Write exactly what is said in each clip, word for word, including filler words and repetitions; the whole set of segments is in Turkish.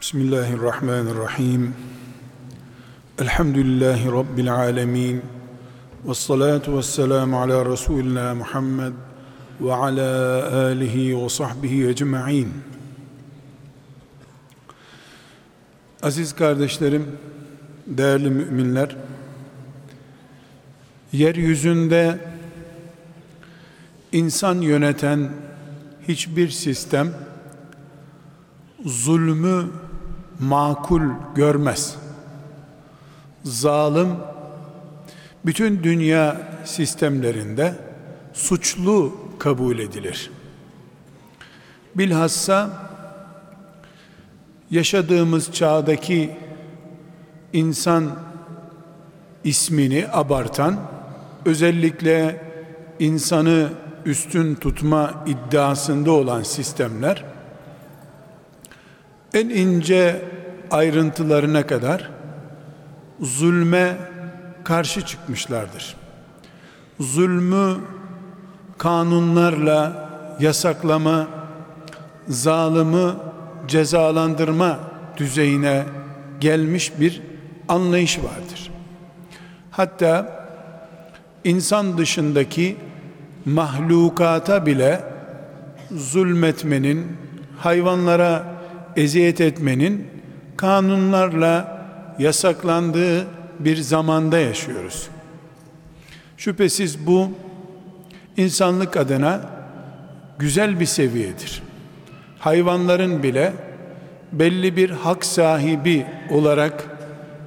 Bismillahirrahmanirrahim. Elhamdülillahi Rabbil alemin. Vessalatu vesselamu ala Resulina Muhammed ve ala alihi ve sahbihi ecma'in. Aziz kardeşlerim, değerli müminler, yeryüzünde insan yöneten hiçbir sistem zulmü makul görmez. Zalim bütün dünya sistemlerinde suçlu kabul edilir. Bilhassa yaşadığımız çağdaki insan ismini abartan, özellikle insanı üstün tutma iddiasında olan sistemler en ince ayrıntılarına kadar zulme karşı çıkmışlardır. Zulmü kanunlarla yasaklama, zalimi cezalandırma düzeyine gelmiş bir anlayış vardır. Hatta insan dışındaki mahlukata bile zulmetmenin, hayvanlara eziyet etmenin kanunlarla yasaklandığı bir zamanda yaşıyoruz. Şüphesiz bu insanlık adına güzel bir seviyedir. Hayvanların bile belli bir hak sahibi olarak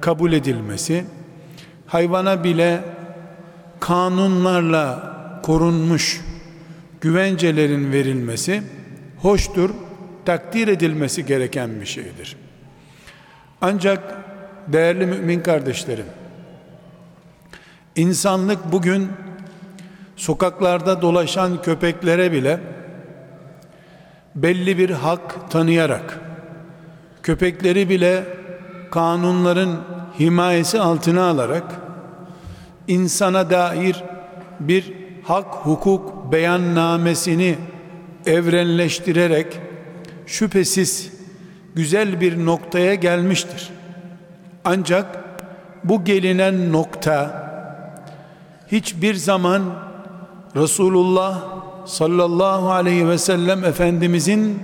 kabul edilmesi, hayvana bile kanunlarla korunmuş güvencelerin verilmesi hoştur, takdir edilmesi gereken bir şeydir. Ancak değerli mümin kardeşlerim, insanlık bugün sokaklarda dolaşan köpeklere bile belli bir hak tanıyarak, köpekleri bile kanunların himayesi altına alarak insana dair bir hak hukuk beyannamesini evrenleştirerek şüphesiz güzel bir noktaya gelmiştir. Ancak bu gelinen nokta hiçbir zaman Resulullah sallallahu aleyhi ve sellem Efendimizin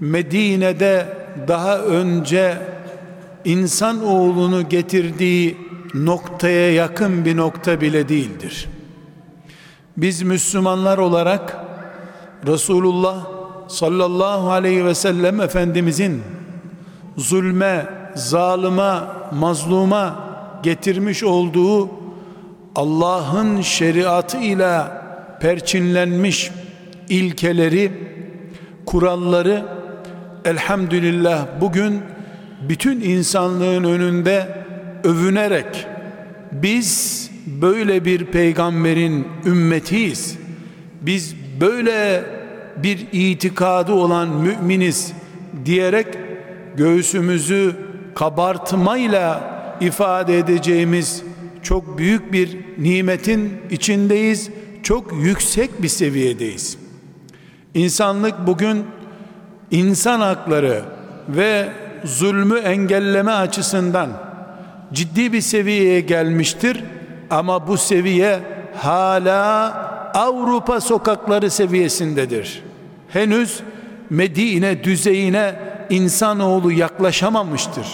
Medine'de daha önce insan oğlunu getirdiği noktaya yakın bir nokta bile değildir. Biz Müslümanlar olarak Resulullah sallallahu aleyhi ve sellem Efendimizin zulme, zalime, mazluma getirmiş olduğu Allah'ın şeriatı ile perçinlenmiş ilkeleri, kuralları elhamdülillah bugün bütün insanlığın önünde övünerek biz böyle bir peygamberin ümmetiyiz, biz böyle bir itikadı olan müminiz diyerek göğsümüzü kabartmayla ifade edeceğimiz çok büyük bir nimetin içindeyiz. Çok yüksek bir seviyedeyiz. İnsanlık bugün insan hakları ve zulmü engelleme açısından ciddi bir seviyeye gelmiştir. Ama bu seviye hala Avrupa sokakları seviyesindedir. Henüz Medine düzeyine insanoğlu yaklaşamamıştır.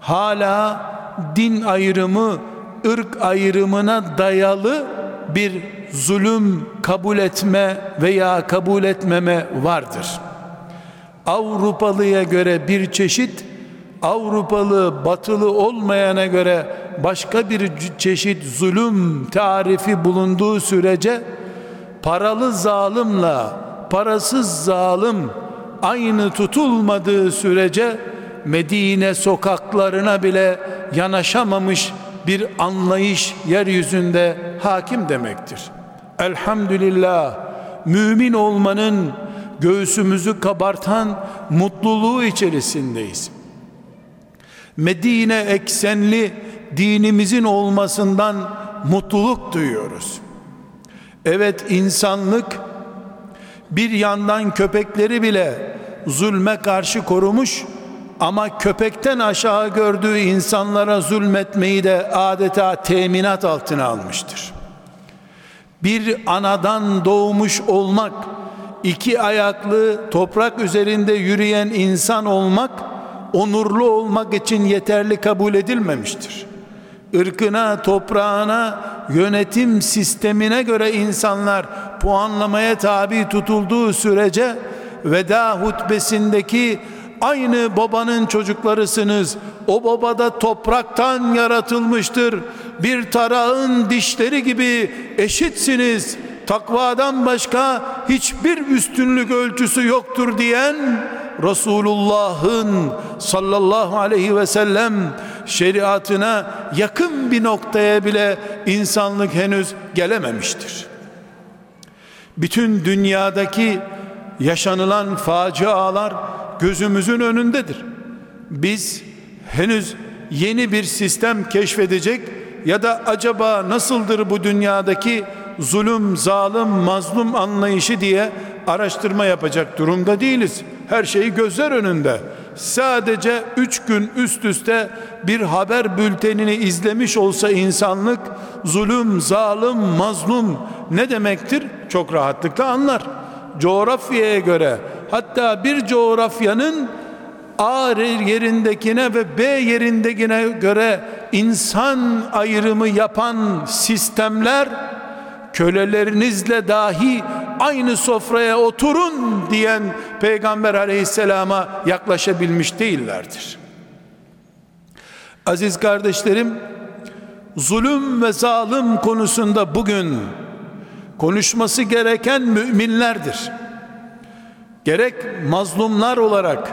Hala din ayrımı, ırk ayrımına dayalı bir zulüm kabul etme veya kabul etmeme vardır. Avrupalıya göre bir çeşit, Avrupalı batılı olmayana göre başka bir çeşit zulüm tarifi bulunduğu sürece paralı zalimle parasız zalim aynı tutulmadığı sürece Medine sokaklarına bile yanaşamamış bir anlayış yeryüzünde hakim demektir. Elhamdülillah mümin olmanın göğsümüzü kabartan mutluluğu içerisindeyiz. Medine eksenli dinimizin olmasından mutluluk duyuyoruz. Evet, insanlık bir yandan köpekleri bile zulme karşı korumuş, Ama köpekten aşağı gördüğü insanlara zulmetmeyi de adeta teminat altına almıştır. Bir anadan doğmuş olmak, iki ayaklı toprak üzerinde yürüyen insan olmak, onurlu olmak için yeterli kabul edilmemiştir. Irkına, toprağına, yönetim sistemine göre insanlar puanlamaya tabi tutulduğu sürece veda hutbesindeki aynı babanın çocuklarısınız, o baba da topraktan yaratılmıştır, bir tarağın dişleri gibi eşitsiniz, takvadan başka hiçbir üstünlük ölçüsü yoktur diyen Resulullah'ın sallallahu aleyhi ve sellem şeriatına yakın bir noktaya bile insanlık henüz gelememiştir. Bütün dünyadaki yaşanılan facialar gözümüzün önündedir. Biz henüz yeni bir sistem keşfedecek ya da acaba nasıldır bu dünyadaki zulüm, zalim, mazlum anlayışı diye araştırma yapacak durumda değiliz. Her şeyi gözler önünde. Sadece üç gün üst üste bir haber bültenini izlemiş olsa insanlık, zulüm, zalim, mazlum ne demektir? Çok rahatlıkla anlar. Coğrafyaya göre, hatta bir coğrafyanın A yerindekine ve B yerindekine göre insan ayrımı yapan sistemler, kölelerinizle dahi aynı sofraya oturun diyen Peygamber Aleyhisselam'a yaklaşabilmiş değillerdir. Aziz kardeşlerim, zulüm ve zalim konusunda bugün konuşması gereken müminlerdir. Gerek mazlumlar olarak,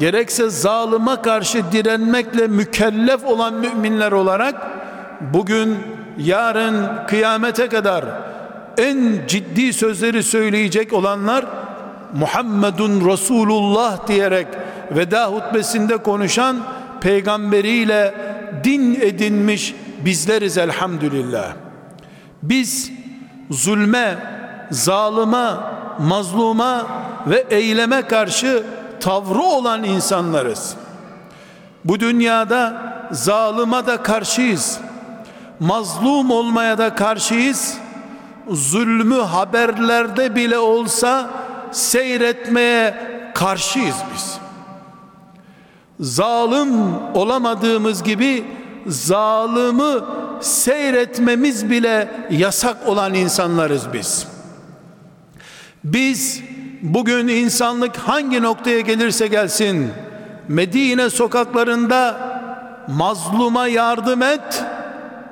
gerekse zalıma karşı direnmekle mükellef olan müminler olarak bugün, yarın, kıyamete kadar en ciddi sözleri söyleyecek olanlar, Muhammedun Resulullah diyerek veda hutbesinde konuşan peygamberiyle din edinmiş bizleriz elhamdülillah. Biz zulme, zalıma, mazluma ve eyleme karşı tavrı olan insanlarız. Bu dünyada zalıma da karşıyız, mazlum olmaya da karşıyız. Zulmü haberlerde bile olsa seyretmeye karşıyız biz. Zalim olamadığımız gibi zalimi seyretmemiz bile yasak olan insanlarız biz. Biz bugün insanlık hangi noktaya gelirse gelsin, Medine sokaklarında mazluma yardım et,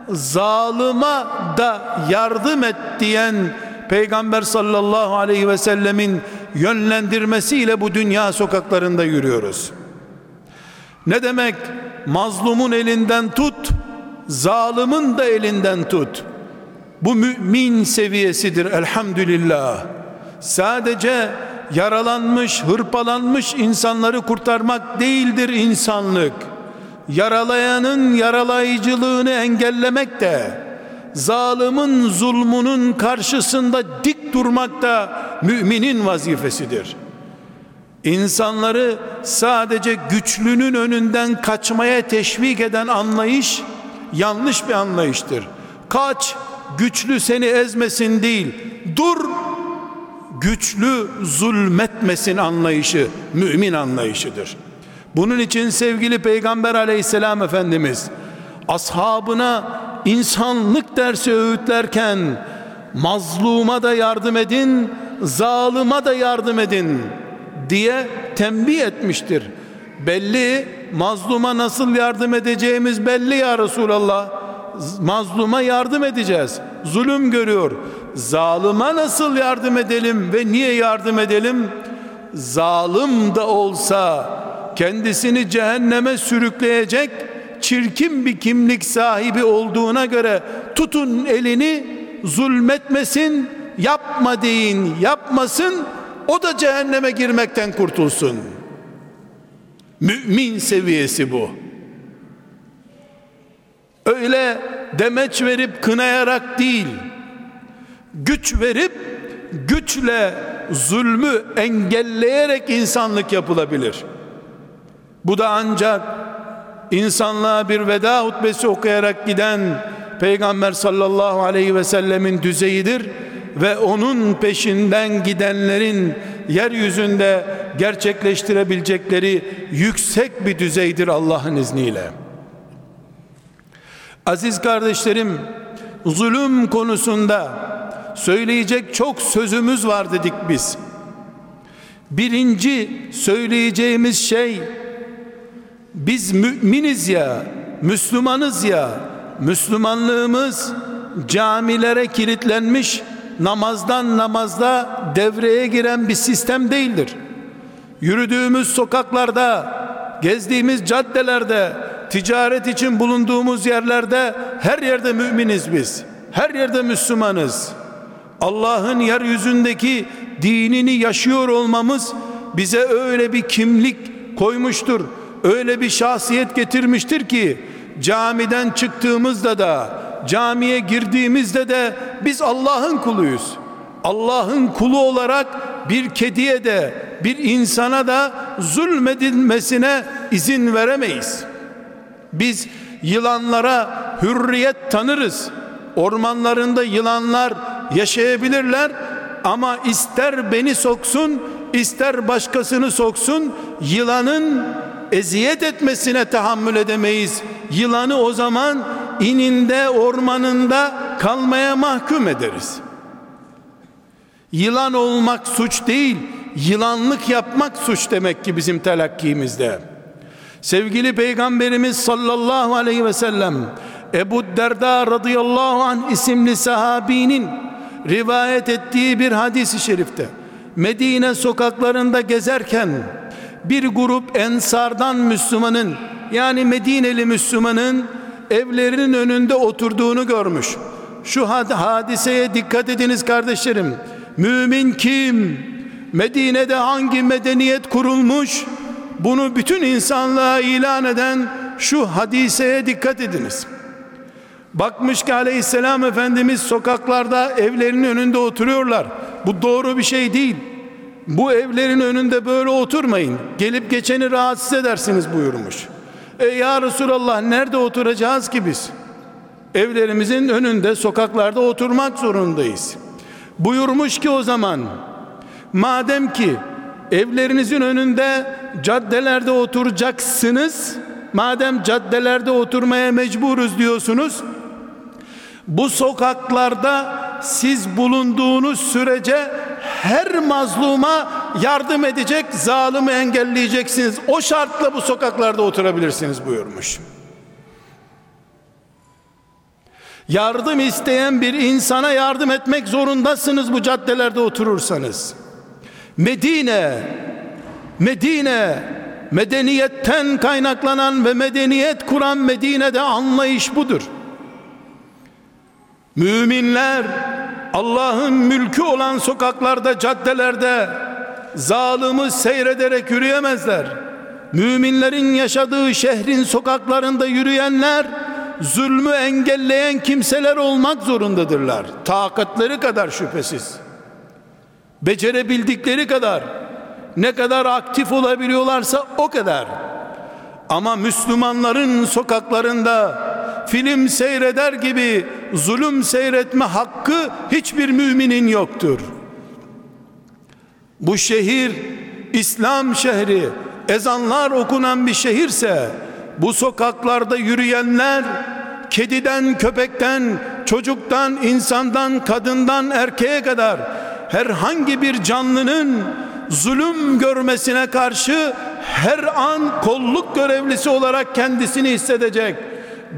zalıma da yardım et diyen Peygamber sallallahu aleyhi ve sellemin yönlendirmesiyle bu dünya sokaklarında yürüyoruz. Ne demek? Mazlumun elinden tut, zalimin de elinden tut. Bu mümin seviyesidir elhamdülillah. Sadece yaralanmış, hırpalanmış insanları kurtarmak değildir insanlık. Yaralayanın yaralayıcılığını engellemek de, zalimin zulmunun karşısında dik durmak da müminin vazifesidir. İnsanları sadece güçlünün önünden kaçmaya teşvik eden anlayış yanlış bir anlayıştır. Kaç, güçlü seni ezmesin değil, dur, güçlü zulmetmesin anlayışı mümin anlayışıdır. Bunun için sevgili Peygamber Aleyhisselam Efendimiz ashabına insanlık dersi öğütlerken mazluma da yardım edin, zalıma da yardım edin diye tembih etmiştir. Belli, mazluma nasıl yardım edeceğimiz belli ya Resulallah. Mazluma yardım edeceğiz, zulüm görüyor. Zalıma nasıl yardım edelim ve niye yardım edelim? Zalim de olsa kendisini cehenneme sürükleyecek çirkin bir kimlik sahibi olduğuna göre tutun elini, zulmetmesin, yapma deyin, yapmasın, o da cehenneme girmekten kurtulsun. Mümin seviyesi bu. Öyle demeç verip kınayarak değil, güç verip güçle zulmü engelleyerek insanlık yapılabilir. Bu da ancak insanlığa bir veda hutbesi okuyarak giden Peygamber sallallahu aleyhi ve sellemin düzeyidir ve onun peşinden gidenlerin yeryüzünde gerçekleştirebilecekleri yüksek bir düzeydir Allah'ın izniyle. Aziz kardeşlerim, zulüm konusunda söyleyecek çok sözümüz var dedik biz. Birinci söyleyeceğimiz şey, biz müminiz ya, Müslümanız ya, Müslümanlığımız camilere kilitlenmiş, namazdan namazda devreye giren bir sistem değildir. Yürüdüğümüz sokaklarda, gezdiğimiz caddelerde, ticaret için bulunduğumuz yerlerde, her yerde müminiz biz. Her yerde Müslümanız. Allah'ın yeryüzündeki dinini yaşıyor olmamız bize öyle bir kimlik koymuştur, öyle bir şahsiyet getirmiştir ki camiden çıktığımızda da, camiye girdiğimizde de biz Allah'ın kuluyuz. Allah'ın kulu olarak bir kediye de, bir insana da zulmedilmesine izin veremeyiz. Biz yılanlara hürriyet tanırız. Ormanlarında yılanlar yaşayabilirler ama ister beni soksun, ister başkasını soksun, yılanın eziyet etmesine tahammül edemeyiz. Yılanı o zaman ininde, ormanında kalmaya mahkum ederiz. Yılan olmak suç değil, yılanlık yapmak suç demek ki bizim telakkimizde. Sevgili Peygamberimiz sallallahu aleyhi ve sellem, Ebu Derda radıyallahu anh isimli sahabinin rivayet ettiği bir hadis-i şerifte, Medine sokaklarında gezerken bir grup Ensardan Müslümanın, yani Medineli Müslümanın evlerinin önünde oturduğunu görmüş. Şu hadiseye dikkat ediniz kardeşlerim. Mümin kim? Medine'de hangi medeniyet kurulmuş? Bunu bütün insanlığa ilan eden şu hadiseye dikkat ediniz. Bakmış ki Aleyhisselam Efendimiz sokaklarda evlerinin önünde oturuyorlar. Bu doğru bir şey değil. Bu evlerin önünde böyle oturmayın, gelip geçeni rahatsız edersiniz buyurmuş. E ya Resulallah, nerede oturacağız ki biz? Evlerimizin önünde, sokaklarda oturmak zorundayız. Buyurmuş ki o zaman, madem ki evlerinizin önünde, caddelerde oturacaksınız, madem caddelerde oturmaya mecburuz diyorsunuz, bu sokaklarda siz bulunduğunuz sürece her mazluma yardım edecek, zalimi engelleyeceksiniz. O şartla bu sokaklarda oturabilirsiniz buyurmuş. Yardım isteyen bir insana yardım etmek zorundasınız bu caddelerde oturursanız. Medine, Medine, medeniyetten kaynaklanan ve medeniyet kuran Medine'de anlayış budur. Müminler Allah'ın mülkü olan sokaklarda, caddelerde zalimi seyrederek yürüyemezler. Müminlerin yaşadığı şehrin sokaklarında yürüyenler zulmü engelleyen kimseler olmak zorundadırlar. Takatleri kadar şüphesiz. Becerebildikleri kadar, ne kadar aktif olabiliyorlarsa o kadar. Ama Müslümanların sokaklarında film seyreder gibi zulüm seyretme hakkı hiçbir müminin yoktur. Bu şehir İslam şehri, ezanlar okunan bir şehirse, bu sokaklarda yürüyenler kediden, köpekten, çocuktan, insandan, kadından, erkeğe kadar herhangi bir canlının zulüm görmesine karşı her an kolluk görevlisi olarak kendisini hissedecek.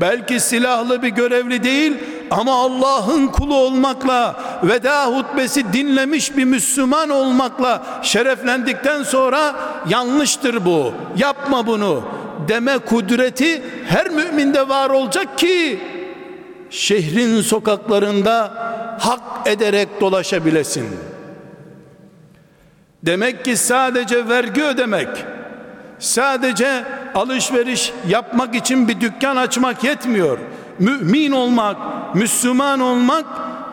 Belki silahlı bir görevli değil ama Allah'ın kulu olmakla, veda hutbesi dinlemiş bir Müslüman olmakla şereflendikten sonra yanlıştır bu, yapma bunu deme kudreti her müminde var olacak ki şehrin sokaklarında hak ederek dolaşabilesin. Demek ki sadece vergi ödemek, sadece alışveriş yapmak için bir dükkan açmak yetmiyor. Mümin olmak, Müslüman olmak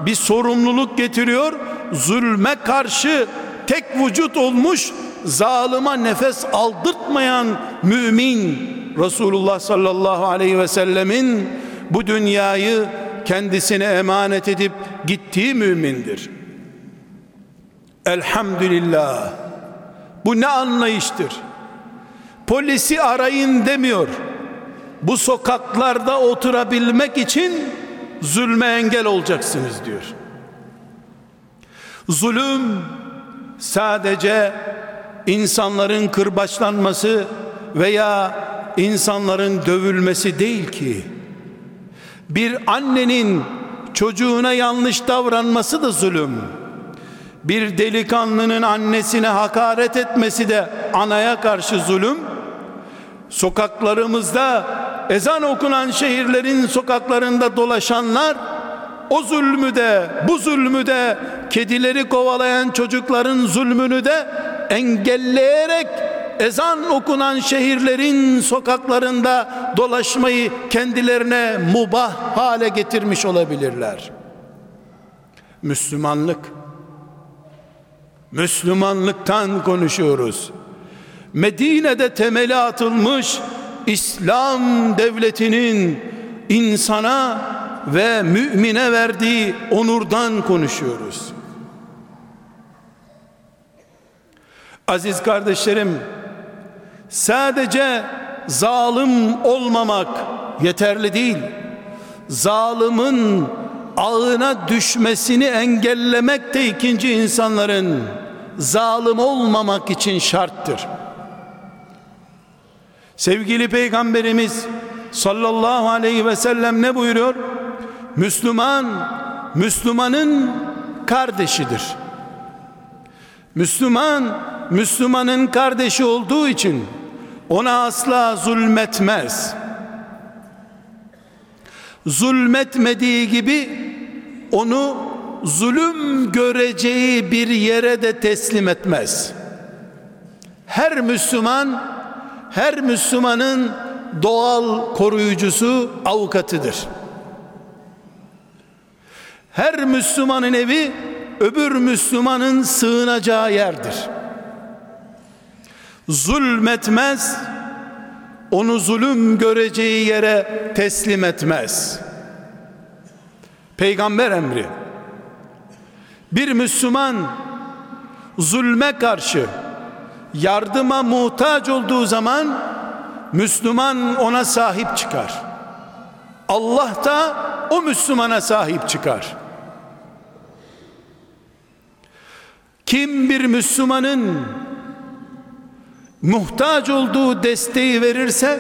bir sorumluluk getiriyor. Zulme karşı tek vücut olmuş zalıma nefes aldırtmayan mümin, Resulullah sallallahu aleyhi ve sellemin bu dünyayı kendisine emanet edip gittiği mümindir. Elhamdülillah. Bu ne anlayıştır? Polisi arayın demiyor. Bu sokaklarda oturabilmek için zulme engel olacaksınız diyor. Zulüm sadece insanların kırbaçlanması veya insanların dövülmesi değil ki. Bir annenin çocuğuna yanlış davranması da zulüm. Bir delikanlının annesine hakaret etmesi de anaya karşı zulüm. Sokaklarımızda, ezan okunan şehirlerin sokaklarında dolaşanlar o zulmü de, bu zulmü de, kedileri kovalayan çocukların zulmünü de engelleyerek ezan okunan şehirlerin sokaklarında dolaşmayı kendilerine mubah hale getirmiş olabilirler. Müslümanlık, Müslümanlıktan konuşuyoruz. Medine'de temeli atılmış İslam devletinin insana ve mümine verdiği onurdan konuşuyoruz. Aziz kardeşlerim, sadece zalim olmamak yeterli değil. Zalimin ağına düşmesini engellemek de ikinci insanların zalim olmamak için şarttır. Sevgili Peygamberimiz sallallahu aleyhi ve sellem ne buyuruyor? Müslüman, Müslümanın kardeşidir. Müslüman, Müslümanın kardeşi olduğu için ona asla zulmetmez. Zulmetmediği gibi onu zulüm göreceği bir yere de teslim etmez. Her Müslüman, her Müslümanın doğal koruyucusu, avukatıdır. Her Müslümanın evi öbür Müslümanın sığınacağı yerdir. Zulmetmez, onu zulüm göreceği yere teslim etmez. Peygamber emri. Bir Müslüman zulme karşı yardıma muhtaç olduğu zaman Müslüman ona sahip çıkar. Allah da o Müslümana sahip çıkar. Kim bir Müslümanın muhtaç olduğu desteği verirse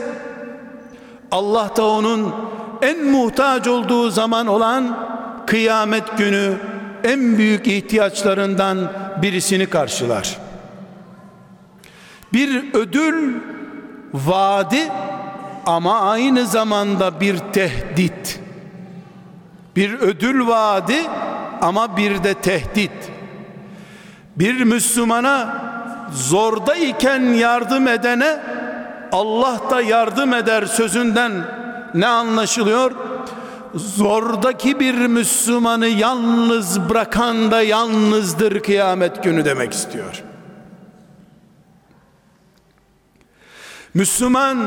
Allah da onun en muhtaç olduğu zaman olan kıyamet günü en büyük ihtiyaçlarından birisini karşılar. Bir ödül vaadi ama aynı zamanda bir tehdit. Bir ödül vaadi ama bir de tehdit. Bir Müslümana zordayken yardım edene Allah da yardım eder sözünden ne anlaşılıyor? Zordaki bir Müslümanı yalnız bırakan da yalnızdır kıyamet günü demek istiyor. Müslüman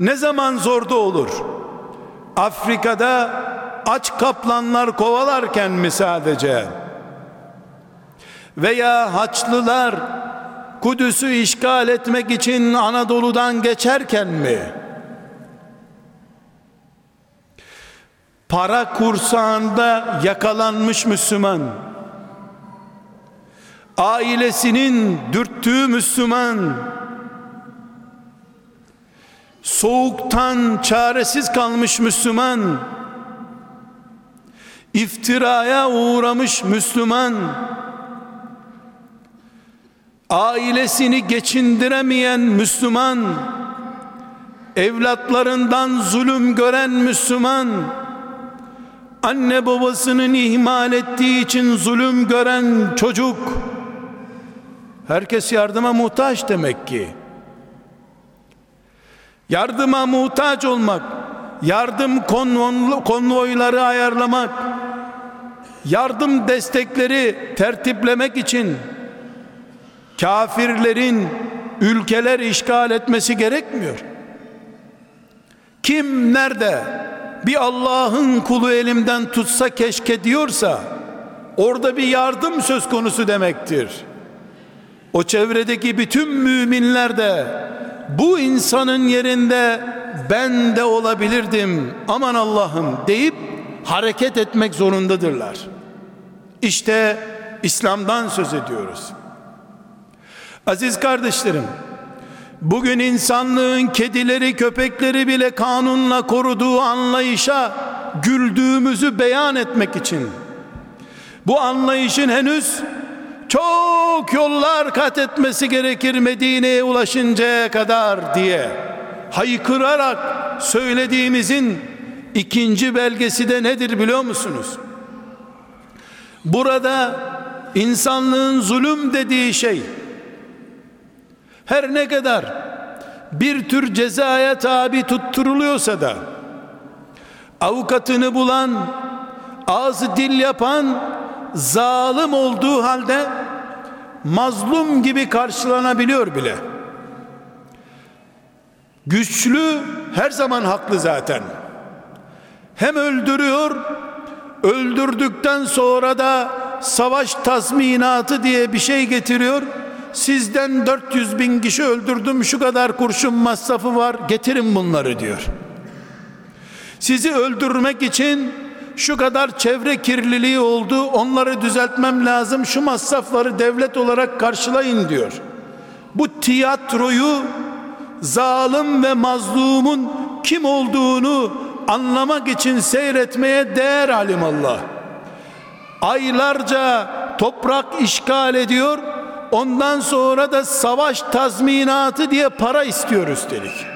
ne zaman zorda olur? Afrika'da aç kaplanlar kovalarken mi sadece? Veya Haçlılar Kudüs'ü işgal etmek için Anadolu'dan geçerken mi? Para kursağında yakalanmış Müslüman, ailesinin dürttüğü Müslüman, soğuktan çaresiz kalmış Müslüman, iftiraya uğramış Müslüman, ailesini geçindiremeyen Müslüman, evlatlarından zulüm gören Müslüman, anne babasının ihmal ettiği için zulüm gören çocuk, herkes yardıma muhtaç demek ki. Yardıma muhtaç olmak, yardım konvoyları ayarlamak, yardım destekleri tertiplemek için kafirlerin ülkeler işgal etmesi gerekmiyor. Kim nerede bir Allah'ın kulu elimden tutsa keşke diyorsa, orada bir yardım söz konusu demektir. O çevredeki bütün müminler de bu insanın yerinde ben de olabilirdim, aman Allah'ım deyip hareket etmek zorundadırlar. İşte İslam'dan söz ediyoruz. Aziz kardeşlerim, bugün insanlığın kedileri, köpekleri bile kanunla koruduğu anlayışa güldüğümüzü beyan etmek için, bu anlayışın henüz çok yollar kat etmesi gerekir Medine'ye ulaşıncaya kadar diye haykırarak söylediğimizin ikinci belgesi de nedir biliyor musunuz? Burada insanlığın zulüm dediği şey her ne kadar bir tür cezaya tabi tutturuluyorsa da, avukatını bulan, ağzı dil yapan zalim olduğu halde mazlum gibi karşılanabiliyor bile. Güçlü her zaman haklı zaten. Hem öldürüyor, öldürdükten sonra da savaş tazminatı diye bir şey getiriyor. Sizden dört yüz bin kişi öldürdüm, şu kadar kurşun masrafı var, getirin bunları diyor. Sizi öldürmek için şu kadar çevre kirliliği oldu, onları düzeltmem lazım, şu masrafları devlet olarak karşılayın diyor. Bu tiyatroyu zalim ve mazlumun kim olduğunu anlamak için seyretmeye değer alimallah. Aylarca toprak işgal ediyor, ondan sonra da savaş tazminatı diye para istiyor üstelik.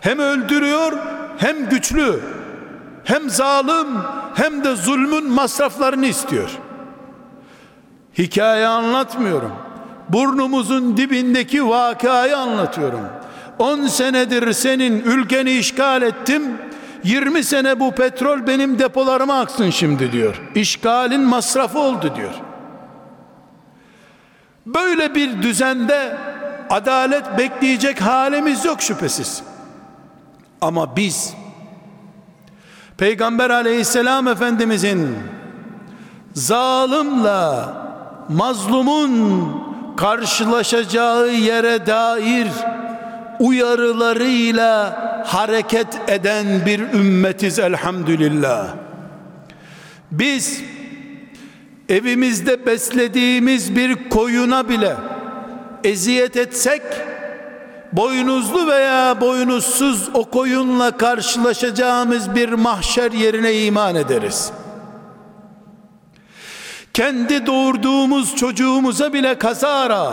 Hem öldürüyor, hem güçlü, hem zalim, hem de zulmün masraflarını istiyor. Hikaye anlatmıyorum, burnumuzun dibindeki vakayı anlatıyorum. on senedir senin ülkeni işgal ettim, yirmi sene bu petrol benim depolarıma aksın şimdi diyor. İşgalin masrafı oldu diyor. Böyle bir düzende adalet bekleyecek halimiz yok şüphesiz. Ama biz Peygamber aleyhisselam Efendimizin zalimle mazlumun karşılaşacağı yere dair uyarılarıyla hareket eden bir ümmetiz elhamdülillah. Biz evimizde beslediğimiz bir koyuna bile eziyet etsek, boynuzlu veya boynuzsuz o koyunla karşılaşacağımız bir mahşer yerine iman ederiz. Kendi doğurduğumuz çocuğumuza bile kazara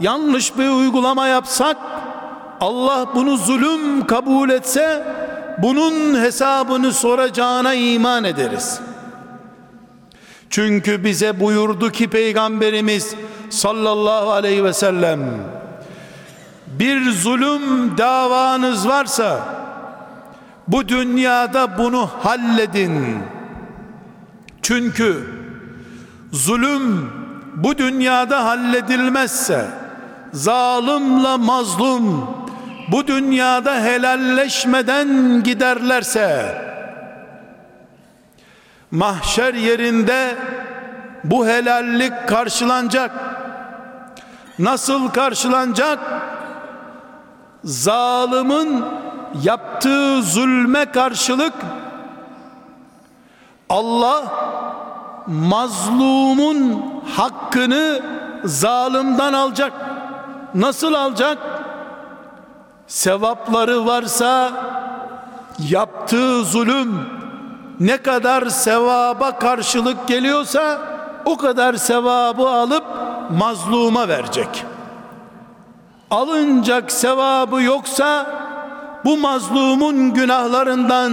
yanlış bir uygulama yapsak, Allah bunu zulüm kabul etse bunun hesabını soracağına iman ederiz. Çünkü bize buyurdu ki Peygamberimiz sallallahu aleyhi ve sellem, bir zulüm davanız varsa bu dünyada bunu halledin. Çünkü zulüm bu dünyada halledilmezse, zalimle mazlum bu dünyada helalleşmeden giderlerse, mahşer yerinde bu helallik karşılanacak. Nasıl karşılanacak? Zalimin yaptığı zulme karşılık Allah mazlumun hakkını zalimden alacak. Nasıl alacak? Sevapları varsa yaptığı zulüm ne kadar sevaba karşılık geliyorsa o kadar sevabı alıp mazluma verecek. Alınacak sevabı yoksa bu mazlumun günahlarından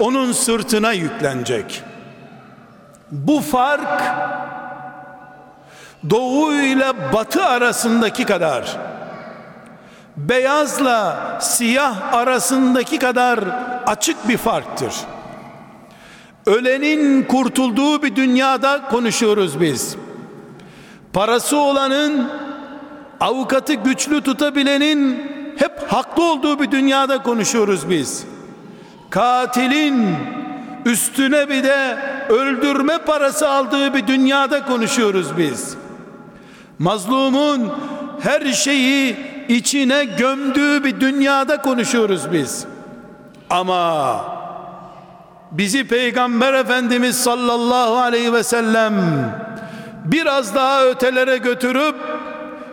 onun sırtına yüklenecek. Bu fark doğu ile batı arasındaki kadar, beyazla siyah arasındaki kadar açık bir farktır. Ölenin kurtulduğu bir dünyada konuşuyoruz biz. Parası olanın avukatı güçlü tutabilenin hep haklı olduğu bir dünyada konuşuyoruz biz. Katilin üstüne bir de öldürme parası aldığı bir dünyada konuşuyoruz biz. Mazlumun her şeyi içine gömdüğü bir dünyada konuşuyoruz biz. Ama bizi Peygamber Efendimiz sallallahu aleyhi ve sellem biraz daha ötelere götürüp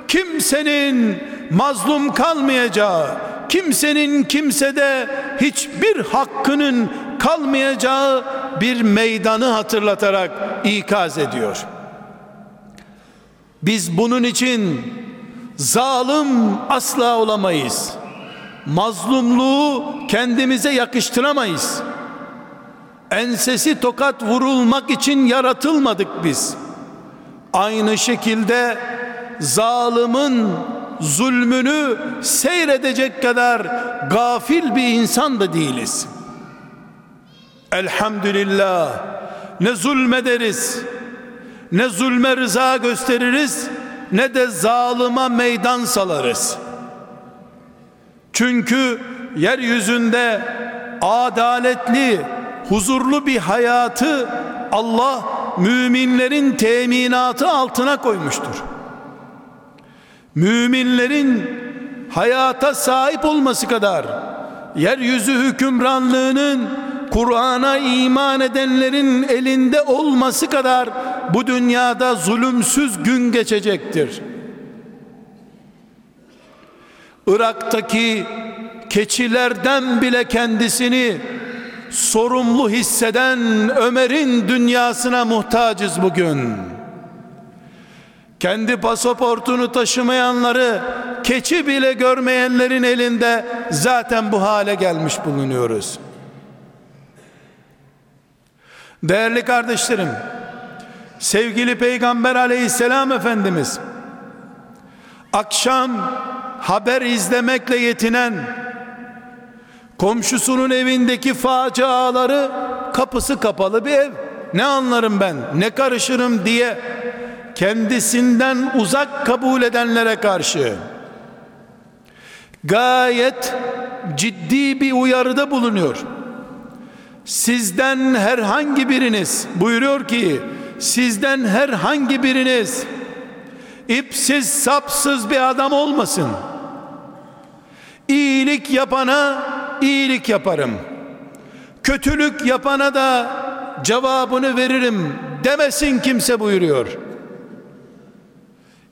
kimsenin mazlum kalmayacağı, kimsenin kimsede hiçbir hakkının kalmayacağı bir meydanı hatırlatarak ikaz ediyor. Biz bunun için zalim asla olamayız. Mazlumluğu kendimize yakıştıramayız. Ensesi tokat vurulmak için yaratılmadık biz. Aynı şekilde zalimin zulmünü seyredecek kadar gafil bir insan da değiliz. Elhamdülillah ne zulmederiz, ne zulme rıza gösteririz, ne de zalıma meydan salarız. Çünkü yeryüzünde adaletli, huzurlu bir hayatı Allah müminlerin teminatı altına koymuştur. Müminlerin hayata sahip olması kadar yeryüzü hükümranlığının Kur'an'a iman edenlerin elinde olması kadar bu dünyada zulümsüz gün geçecektir. Irak'taki keçilerden bile kendisini sorumlu hisseden Ömer'in dünyasına muhtacız bugün. Kendi pasaportunu taşımayanları keçi bile görmeyenlerin elinde zaten bu hale gelmiş bulunuyoruz. Değerli kardeşlerim, sevgili Peygamber Aleyhisselam Efendimiz akşam haber izlemekle yetinen, komşusunun evindeki faciaları, kapısı kapalı bir ev, ne anlarım ben, ne karışırım diye kendisinden uzak kabul edenlere karşı gayet ciddi bir uyarıda bulunuyor. Sizden herhangi biriniz, buyuruyor ki, sizden herhangi biriniz ipsiz sapsız bir adam olmasın. İyilik yapana iyilik yaparım, kötülük yapana da cevabını veririm demesin kimse, buyuruyor.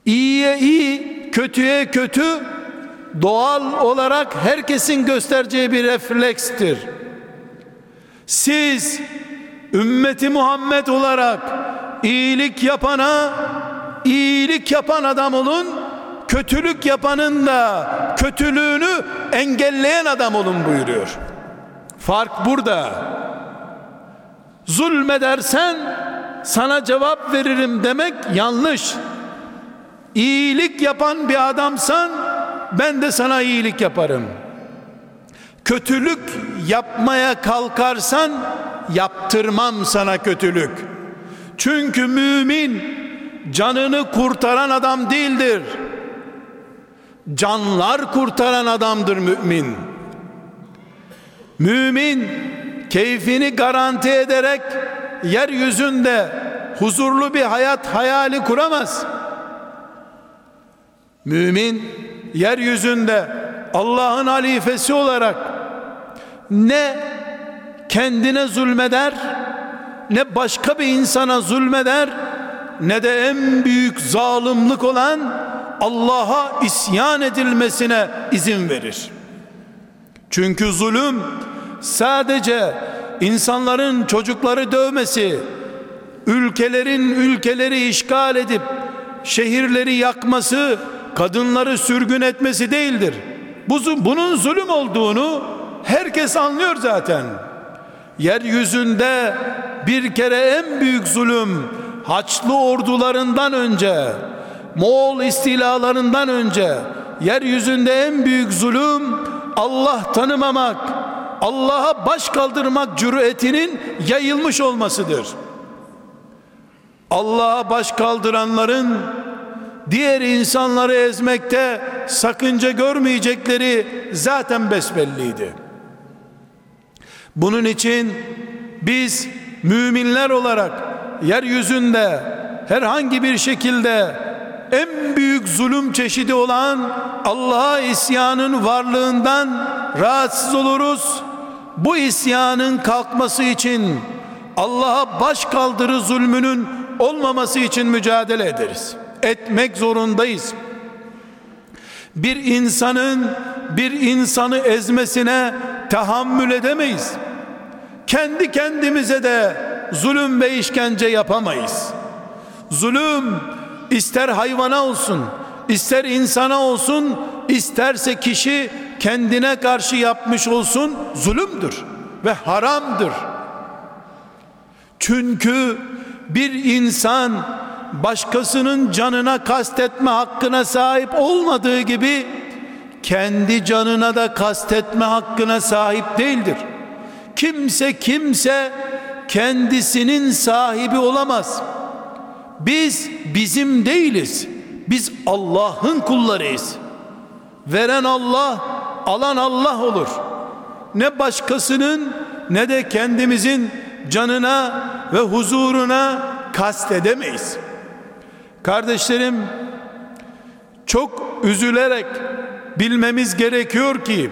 İyiye iyi, kötüye kötü doğal olarak herkesin göstereceği bir reflekstir. Siz ümmeti Muhammed olarak iyilik yapana iyilik yapan adam olun, kötülük yapanın da kötülüğünü engelleyen adam olun, buyuruyor. Fark burada. Zulmedersen sana cevap veririm demek yanlış. İyilik yapan bir adamsan ben de sana iyilik yaparım. Kötülük yapmaya kalkarsan yaptırmam sana kötülük. Çünkü mümin canını kurtaran adam değildir, canlar kurtaran adamdır mümin. Mümin keyfini garanti ederek yeryüzünde huzurlu bir hayat hayali kuramaz. Mümin yeryüzünde Allah'ın halifesi olarak ne kendine zulmeder, ne başka bir insana zulmeder, ne de en büyük zalimlik olan Allah'a isyan edilmesine izin verir. Çünkü zulüm sadece insanların çocukları dövmesi, ülkelerin ülkeleri işgal edip şehirleri yakması, kadınları sürgün etmesi değildir. Bunun zulüm olduğunu herkes anlıyor zaten. Yeryüzünde bir kere en büyük zulüm Haçlı ordularından önce, Moğol istilalarından önce yeryüzünde en büyük zulüm Allah tanımamak, Allah'a baş kaldırmak cüretinin yayılmış olmasıdır. Allah'a baş kaldıranların diğer insanları ezmekte sakınca görmeyecekleri zaten besbelliydi. Bunun için biz müminler olarak yeryüzünde herhangi bir şekilde en büyük zulüm çeşidi olan Allah'a isyanın varlığından rahatsız oluruz. Bu isyanın kalkması için, Allah'a başkaldırı zulmünün olmaması için mücadele ederiz. Etmek zorundayız. Bir insanın bir insanı ezmesine tahammül edemeyiz. Kendi kendimize de zulüm ve işkence yapamayız. Zulüm ister hayvana olsun, ister insana olsun, isterse kişi kendine karşı yapmış olsun, zulümdür ve haramdır. Çünkü bir insan başkasının canına kastetme hakkına sahip olmadığı gibi kendi canına da kastetme hakkına sahip değildir. Kimse kimse kendisinin sahibi olamaz. Biz bizim değiliz. Biz Allah'ın kullarıyız. Veren Allah, alan Allah olur. Ne başkasının ne de kendimizin canına ve huzuruna kastedemeyiz. Kardeşlerim, çok üzülerek bilmemiz gerekiyor ki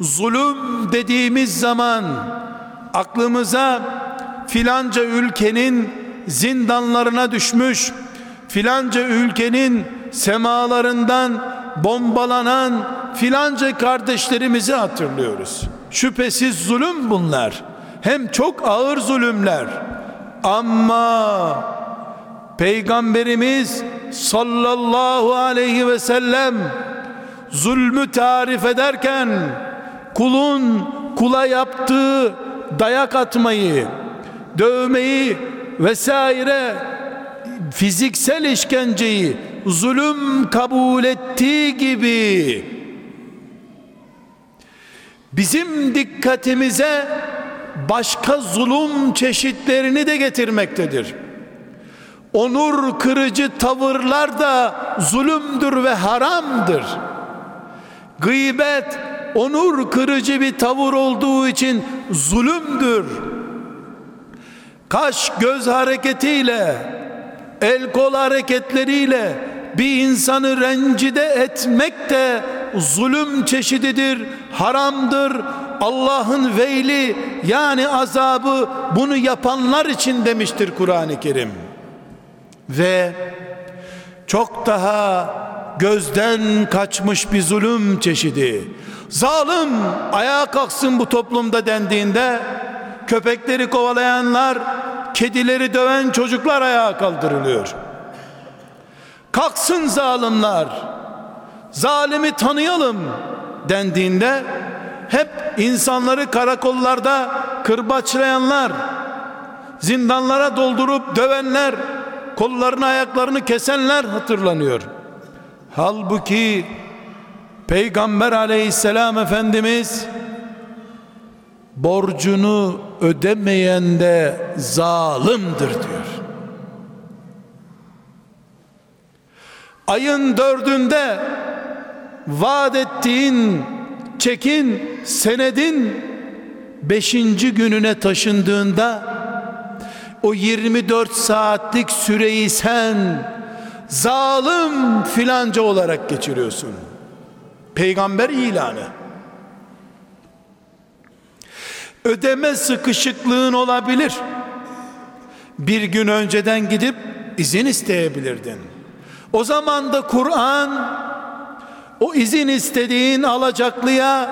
zulüm dediğimiz zaman aklımıza filanca ülkenin zindanlarına düşmüş, filanca ülkenin semalarından bombalanan filanca kardeşlerimizi hatırlıyoruz. Şüphesiz zulüm bunlar. Hem çok ağır zulümler. Ama Peygamberimiz sallallahu aleyhi ve sellem zulmü tarif ederken kulun kula yaptığı dayak atmayı, dövmeyi vesaire fiziksel işkenceyi zulüm kabul ettiği gibi bizim dikkatimize başka zulüm çeşitlerini de getirmektedir. Onur kırıcı tavırlar da zulümdür ve haramdır. Gıybet onur kırıcı bir tavır olduğu için zulümdür. Kaş göz hareketiyle, el kol hareketleriyle bir insanı rencide etmek de zulüm çeşididir, haramdır. Allah'ın veyli yani azabı bunu yapanlar için demiştir Kur'an-ı Kerim. Ve çok daha gözden kaçmış bir zulüm çeşidi. Zalim ayağa kalksın bu toplumda dendiğinde köpekleri kovalayanlar, kedileri döven çocuklar ayağa kaldırılıyor. Kalksın zalimler, zalimi tanıyalım dendiğinde hep insanları karakollarda kırbaçlayanlar, zindanlara doldurup dövenler, kollarını ayaklarını kesenler hatırlanıyor. Halbuki Peygamber aleyhisselam Efendimiz borcunu ödemeyen de zalimdir diyor. Ayın dördünde vaat ettiğin çekin senedin beşinci gününe taşındığında o yirmi dört saatlik süreyi sen zalim filanca olarak geçiriyorsun. Peygamber ilanı. Ödeme sıkışıklığın olabilir. Bir gün önceden gidip izin isteyebilirdin. O zaman da Kur'an o izin istediğin alacaklıya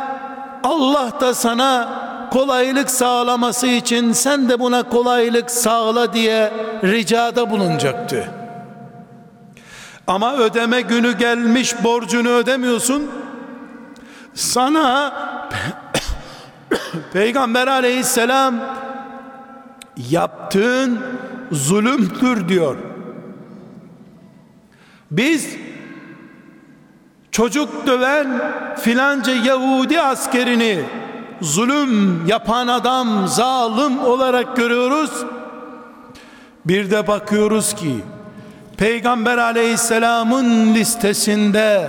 Allah da sana kolaylık sağlaması için sen de buna kolaylık sağla diye ricada bulunacaktı. Ama ödeme günü gelmiş, borcunu ödemiyorsun. Sana Peygamber aleyhisselam yaptığın zulümdür diyor. Biz çocuk döven filanca Yahudi askerini zulüm yapan adam zalim olarak görüyoruz. Bir de bakıyoruz ki Peygamber aleyhisselamın listesinde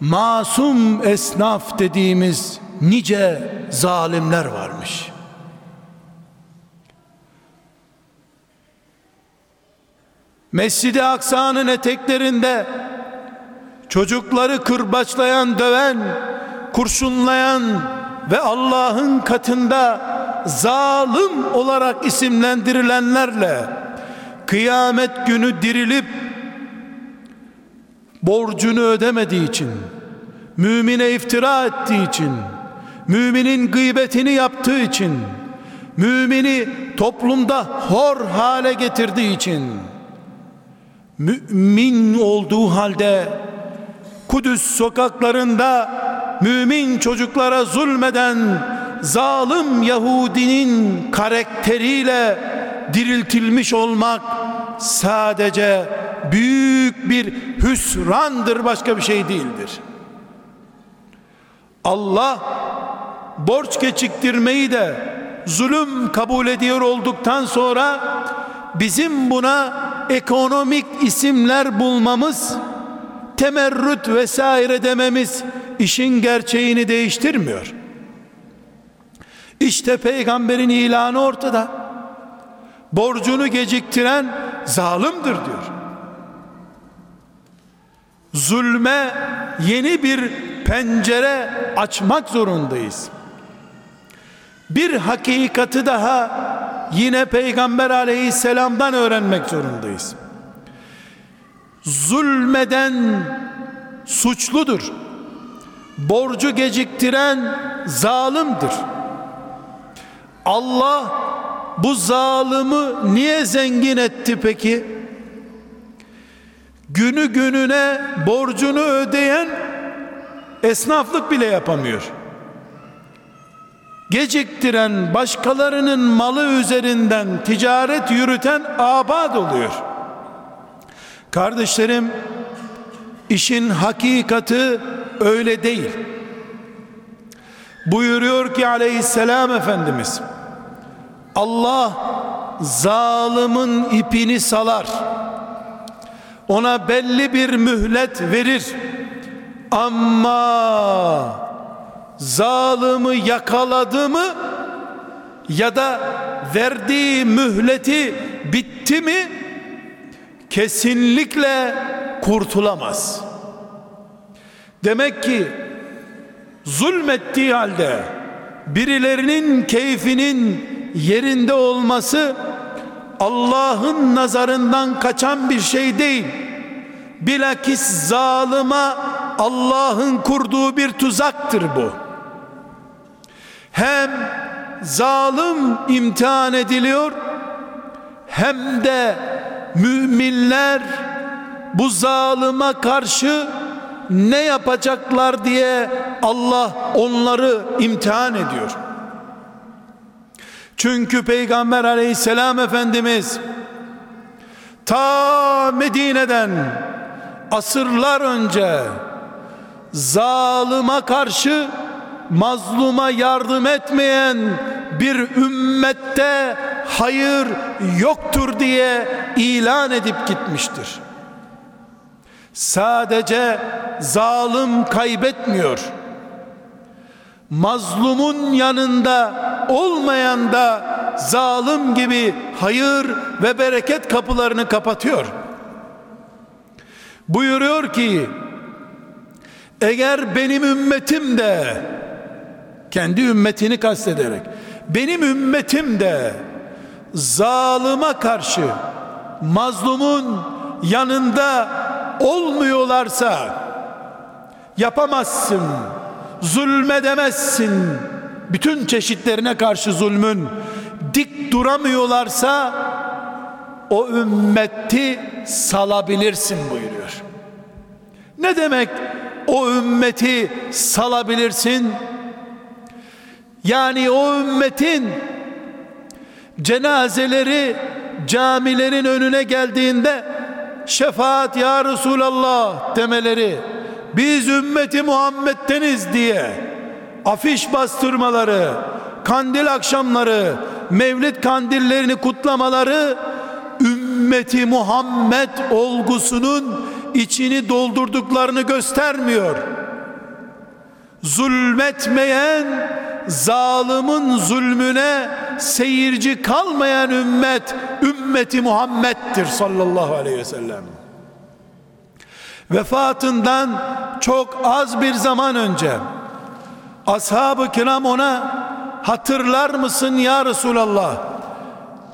masum esnaf dediğimiz nice zalimler varmış. Mescid-i Aksa'nın eteklerinde çocukları kırbaçlayan, döven, kurşunlayan ve Allah'ın katında zalim olarak isimlendirilenlerle kıyamet günü dirilip borcunu ödemediği için, mümine iftira ettiği için, müminin gıybetini yaptığı için, mümini toplumda hor hale getirdiği için, mümin olduğu halde Kudüs sokaklarında mümin çocuklara zulmeden zalim Yahudinin karakteriyle diriltilmiş olmak sadece büyük bir hüsrandır, başka bir şey değildir. Allah borç geciktirmeyi de zulüm kabul ediyor olduktan sonra bizim buna ekonomik isimler bulmamız, temerrüt vesaire dememiz işin gerçeğini değiştirmiyor. İşte peygamberin ilanı ortada. Borcunu geciktiren zalimdir diyor. Zulme yeni bir pencere açmak zorundayız. Bir hakikati daha yine Peygamber aleyhisselamdan öğrenmek zorundayız. Zulmeden suçludur, borcu geciktiren zalimdir. Allah bu zalimi niye zengin etti peki? Günü gününe borcunu ödeyen esnaflık bile yapamıyor. Geciktiren, başkalarının malı üzerinden ticaret yürüten abad oluyor. Kardeşlerim, işin hakikati öyle değil. Buyuruyor ki aleyhisselam Efendimiz, Allah zalimin ipini salar, ona belli bir mühlet verir, ama zalimi yakaladı mı ya da verdiği mühleti bitti mi kesinlikle kurtulamaz. Demek ki zulmettiği halde birilerinin keyfinin yerinde olması Allah'ın nazarından kaçan bir şey değil. Bilakis zalime Allah'ın kurduğu bir tuzaktır bu. Hem zalim imtihan ediliyor, hem de müminler bu zalime karşı ne yapacaklar diye Allah onları imtihan ediyor. Çünkü Peygamber aleyhisselam Efendimiz ta Medine'den asırlar önce zalime karşı mazluma yardım etmeyen bir ümmette hayır yoktur diye ilan edip gitmiştir. Sadece zalim kaybetmiyor, mazlumun yanında olmayan da zalim gibi hayır ve bereket kapılarını kapatıyor. Buyuruyor ki, eğer benim ümmetim de, kendi ümmetini kastederek, benim ümmetim de zalime karşı mazlumun yanında olmuyorlarsa, yapamazsın, zulmedemezsin, bütün çeşitlerine karşı zulmün dik duramıyorlarsa o ümmeti salabilirsin buyuruyor. Ne demek o ümmeti salabilirsin? Yani o ümmetin cenazeleri camilerin önüne geldiğinde şefaat ya Resulallah demeleri, biz ümmeti Muhammed'deniz diye afiş bastırmaları, kandil akşamları, mevlid kandillerini kutlamaları, ümmet ümmeti Muhammed olgusunun içini doldurduklarını göstermiyor. Zulmetmeyen, zalimin zulmüne seyirci kalmayan ümmet, ümmeti Muhammed'dir sallallahu aleyhi ve sellem. Vefatından çok az bir zaman önce ashab-ı kiram ona hatırlar mısın ya Resulallah,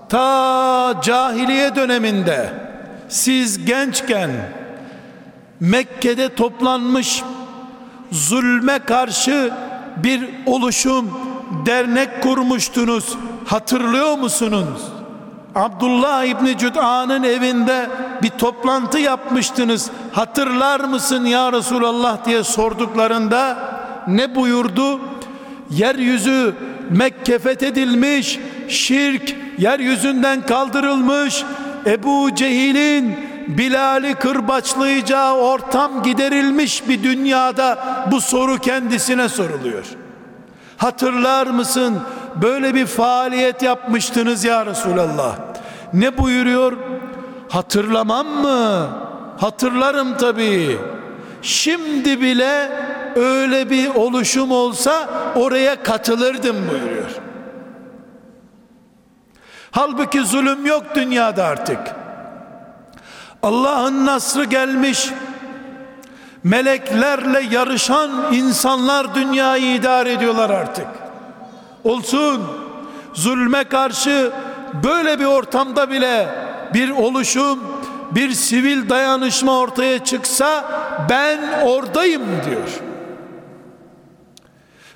ta cahiliye döneminde siz gençken Mekke'de toplanmış zulme karşı bir oluşum, dernek kurmuştunuz, hatırlıyor musunuz? Abdullah İbni Cüd'an'ın evinde bir toplantı yapmıştınız, hatırlar mısın ya Resulallah diye sorduklarında ne buyurdu? Yeryüzü Mekke fethedilmiş, şirk yeryüzünden kaldırılmış, Ebu Cehil'in Bilal'i kırbaçlayacağı ortam giderilmiş bir dünyada bu soru kendisine soruluyor. Hatırlar mısın, böyle bir faaliyet yapmıştınız ya Resulallah? Ne buyuruyor? Hatırlamam mı? Hatırlarım tabii. Şimdi bile öyle bir oluşum olsa oraya katılırdım buyuruyor. Halbuki zulüm yok dünyada artık. Allah'ın nasrı gelmiş, meleklerle yarışan insanlar dünyayı idare ediyorlar artık. Olsun, zulme karşı böyle bir ortamda bile bir oluşum, bir sivil dayanışma ortaya çıksa ben oradayım diyor.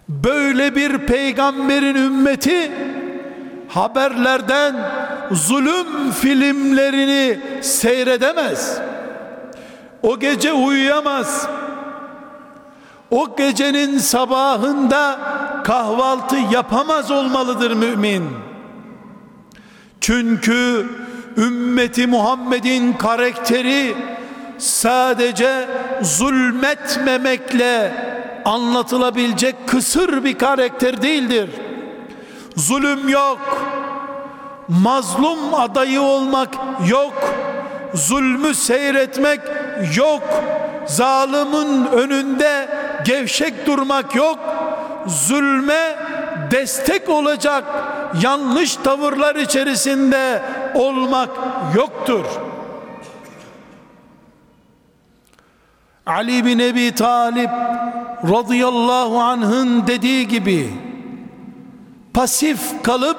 Böyle bir peygamberin ümmeti haberlerden zulüm filmlerini seyredemez. O gece uyuyamaz. O gecenin sabahında kahvaltı yapamaz olmalıdır mümin. Çünkü ümmeti Muhammed'in karakteri sadece zulmetmemekle anlatılabilecek kısır bir karakter değildir. Zulüm yok, mazlum adayı olmak yok, zulmü seyretmek yok, zalimin önünde gevşek durmak yok, zulme destek olacak yanlış tavırlar içerisinde olmak yoktur. Ali bin Ebi Talib radıyallahu anh'ın dediği gibi pasif kalıp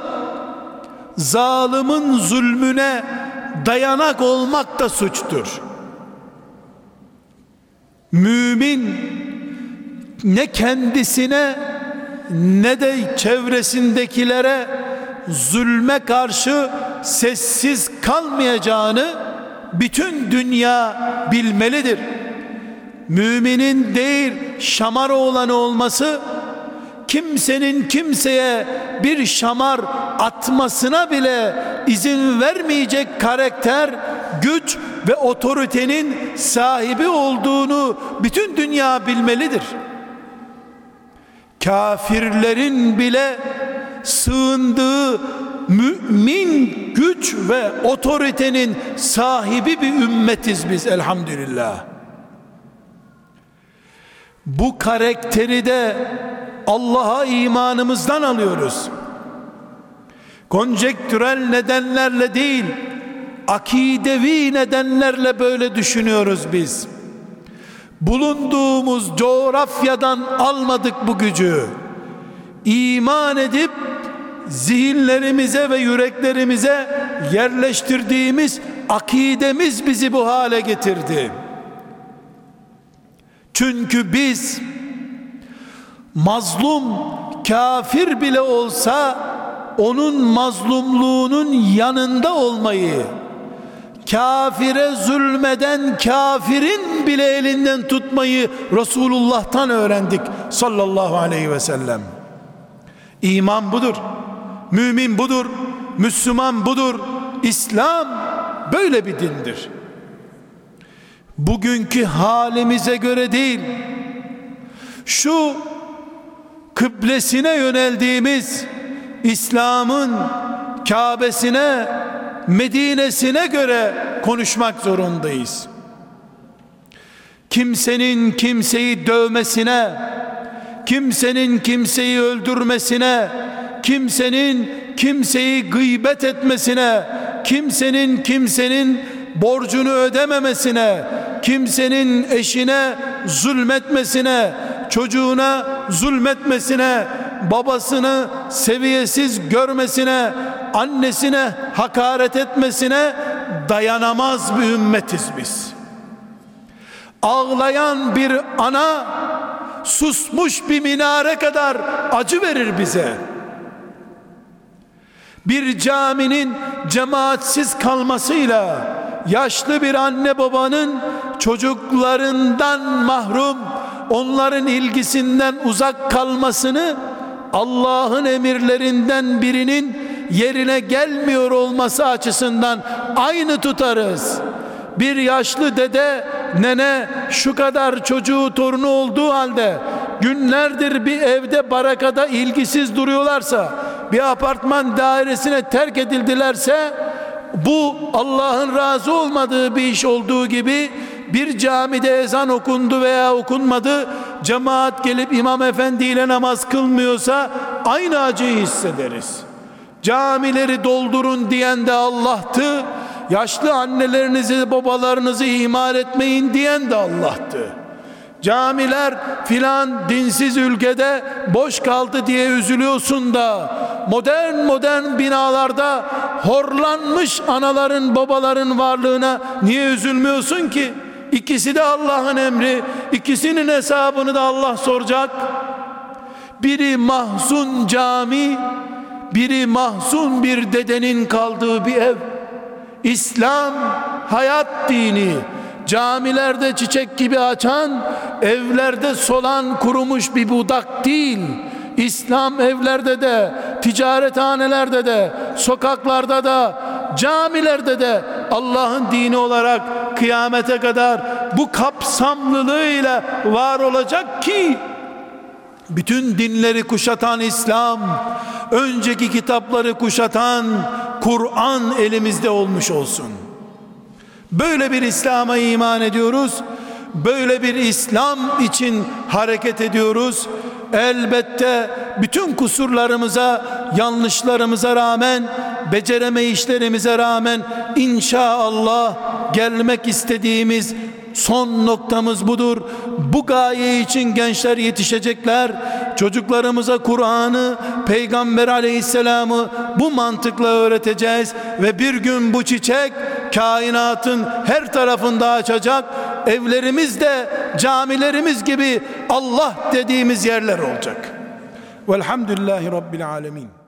zalimin zulmüne dayanak olmak da suçtur. Mümin ne kendisine ne de çevresindekilere zulme karşı sessiz kalmayacağını bütün dünya bilmelidir. Müminin değil şamar oğlanı olması, kimsenin kimseye bir şamar atmasına bile izin vermeyecek karakter, güç ve otoritenin sahibi olduğunu bütün dünya bilmelidir. Kafirlerin bile sığındığı mümin güç ve otoritenin sahibi bir ümmetiz biz elhamdülillah. Bu karakteri de Allah'a imanımızdan alıyoruz. Konjektürel nedenlerle değil, akidevi nedenlerle böyle düşünüyoruz biz. Bulunduğumuz coğrafyadan almadık bu gücü. İman edip zihinlerimize ve yüreklerimize yerleştirdiğimiz akidemiz bizi bu hale getirdi. Çünkü biz mazlum, kafir bile olsa onun mazlumluğunun yanında olmayı, kafire zulmeden kafirin bile elinden tutmayı Resulullah'tan öğrendik sallallahu aleyhi ve sellem. İman budur, mümin budur, Müslüman budur. İslam böyle bir dindir. Bugünkü halimize göre değil, şu kıblesine yöneldiğimiz İslam'ın Kâbesine, Medine'sine göre konuşmak zorundayız. Kimsenin kimseyi dövmesine, kimsenin kimseyi öldürmesine, kimsenin kimseyi gıybet etmesine, kimsenin kimsenin borcunu ödememesine, kimsenin eşine zulmetmesine, çocuğuna zulmetmesine, babasını seviyesiz görmesine, annesine hakaret etmesine dayanamaz bir ümmetiz biz. Ağlayan bir ana susmuş bir minare kadar acı verir bize. Bir caminin cemaatsiz kalmasıyla yaşlı bir anne babanın çocuklarından mahrum, onların ilgisinden uzak kalmasını, Allah'ın emirlerinden birinin yerine gelmiyor olması açısından aynı tutarız. Bir yaşlı dede, nene şu kadar çocuğu, torunu olduğu halde günlerdir bir evde barakada ilgisiz duruyorlarsa, bir apartman dairesine terk edildilerse, bu Allah'ın razı olmadığı bir iş olduğu gibi, bir camide ezan okundu veya okunmadı, cemaat gelip imam efendi ile namaz kılmıyorsa aynı acıyı hissederiz. Camileri doldurun diyen de Allah'tı, yaşlı annelerinizi, babalarınızı ihmal etmeyin diyen de Allah'tı. Camiler filan dinsiz ülkede boş kaldı diye üzülüyorsun da, modern modern binalarda horlanmış anaların, babaların varlığına niye üzülmüyorsun ki? İkisi de Allah'ın emri, ikisinin hesabını da Allah soracak. Biri mahzun cami, biri mahzun bir dedenin kaldığı bir ev. İslam hayat dini, camilerde çiçek gibi açan, evlerde solan kurumuş bir budak değil. İslam evlerde de, ticarethanelerde de, sokaklarda da, camilerde de Allah'ın dini olarak kıyamete kadar bu kapsamlılığıyla var olacak ki bütün dinleri kuşatan İslam, önceki kitapları kuşatan Kur'an elimizde olmuş olsun. Böyle bir İslam'a iman ediyoruz. Böyle bir İslam için hareket ediyoruz. Elbette bütün kusurlarımıza, yanlışlarımıza rağmen, beceremeyişlerimize rağmen inşallah gelmek istediğimiz son noktamız budur. Bu gaye için gençler yetişecekler. Çocuklarımıza Kur'an'ı, Peygamber Aleyhisselam'ı bu mantıkla öğreteceğiz ve bir gün bu çiçek kainatın her tarafında açacak. Evlerimiz de camilerimiz gibi Allah dediğimiz yerler olacak. Velhamdülillahi Rabbil Alemin.